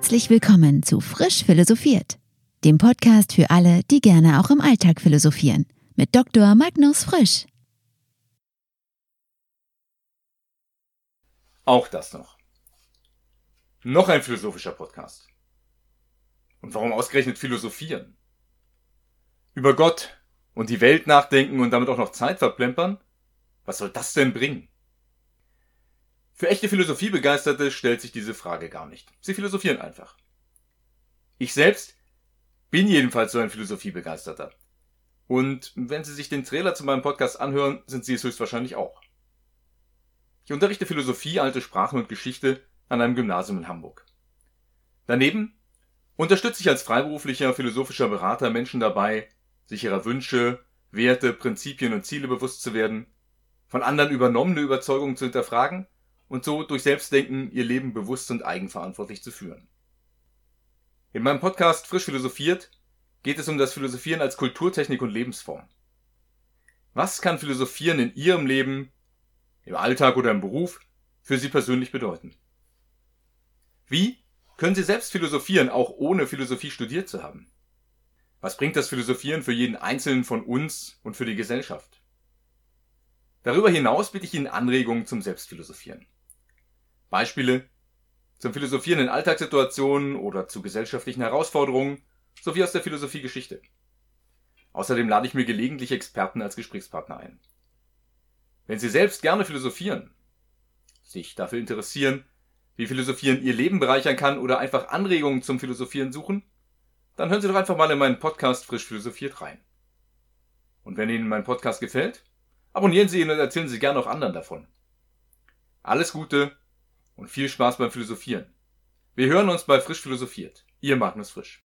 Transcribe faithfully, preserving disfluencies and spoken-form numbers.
Herzlich willkommen zu Frisch Philosophiert, dem Podcast für alle, die gerne auch im Alltag philosophieren, mit Doktor Magnus Frisch. Auch das noch. Noch ein philosophischer Podcast. Und warum ausgerechnet philosophieren? Über Gott und die Welt nachdenken und damit auch noch Zeit verplempern? Was soll das denn bringen? Für echte Philosophiebegeisterte stellt sich diese Frage gar nicht. Sie philosophieren einfach. Ich selbst bin jedenfalls so ein Philosophiebegeisterter. Und wenn Sie sich den Trailer zu meinem Podcast anhören, sind Sie es höchstwahrscheinlich auch. Ich unterrichte Philosophie, alte Sprachen und Geschichte an einem Gymnasium in Hamburg. Daneben unterstütze ich als freiberuflicher philosophischer Berater Menschen dabei, sich ihrer Wünsche, Werte, Prinzipien und Ziele bewusst zu werden, von anderen übernommene Überzeugungen zu hinterfragen und so durch Selbstdenken ihr Leben bewusst und eigenverantwortlich zu führen. In meinem Podcast Frisch Philosophiert geht es um das Philosophieren als Kulturtechnik und Lebensform. Was kann Philosophieren in Ihrem Leben, im Alltag oder im Beruf, für Sie persönlich bedeuten? Wie können Sie selbst philosophieren, auch ohne Philosophie studiert zu haben? Was bringt das Philosophieren für jeden Einzelnen von uns und für die Gesellschaft? Darüber hinaus biete ich Ihnen Anregungen zum Selbstphilosophieren. Beispiele zum Philosophieren in Alltagssituationen oder zu gesellschaftlichen Herausforderungen sowie aus der Philosophiegeschichte. Außerdem lade ich mir gelegentlich Experten als Gesprächspartner ein. Wenn Sie selbst gerne philosophieren, sich dafür interessieren, wie Philosophieren Ihr Leben bereichern kann oder einfach Anregungen zum Philosophieren suchen, dann hören Sie doch einfach mal in meinen Podcast Frisch Philosophiert rein. Und wenn Ihnen mein Podcast gefällt, abonnieren Sie ihn und erzählen Sie gerne auch anderen davon. Alles Gute und viel Spaß beim Philosophieren. Wir hören uns bei Frisch Philosophiert. Ihr Magnus Frisch.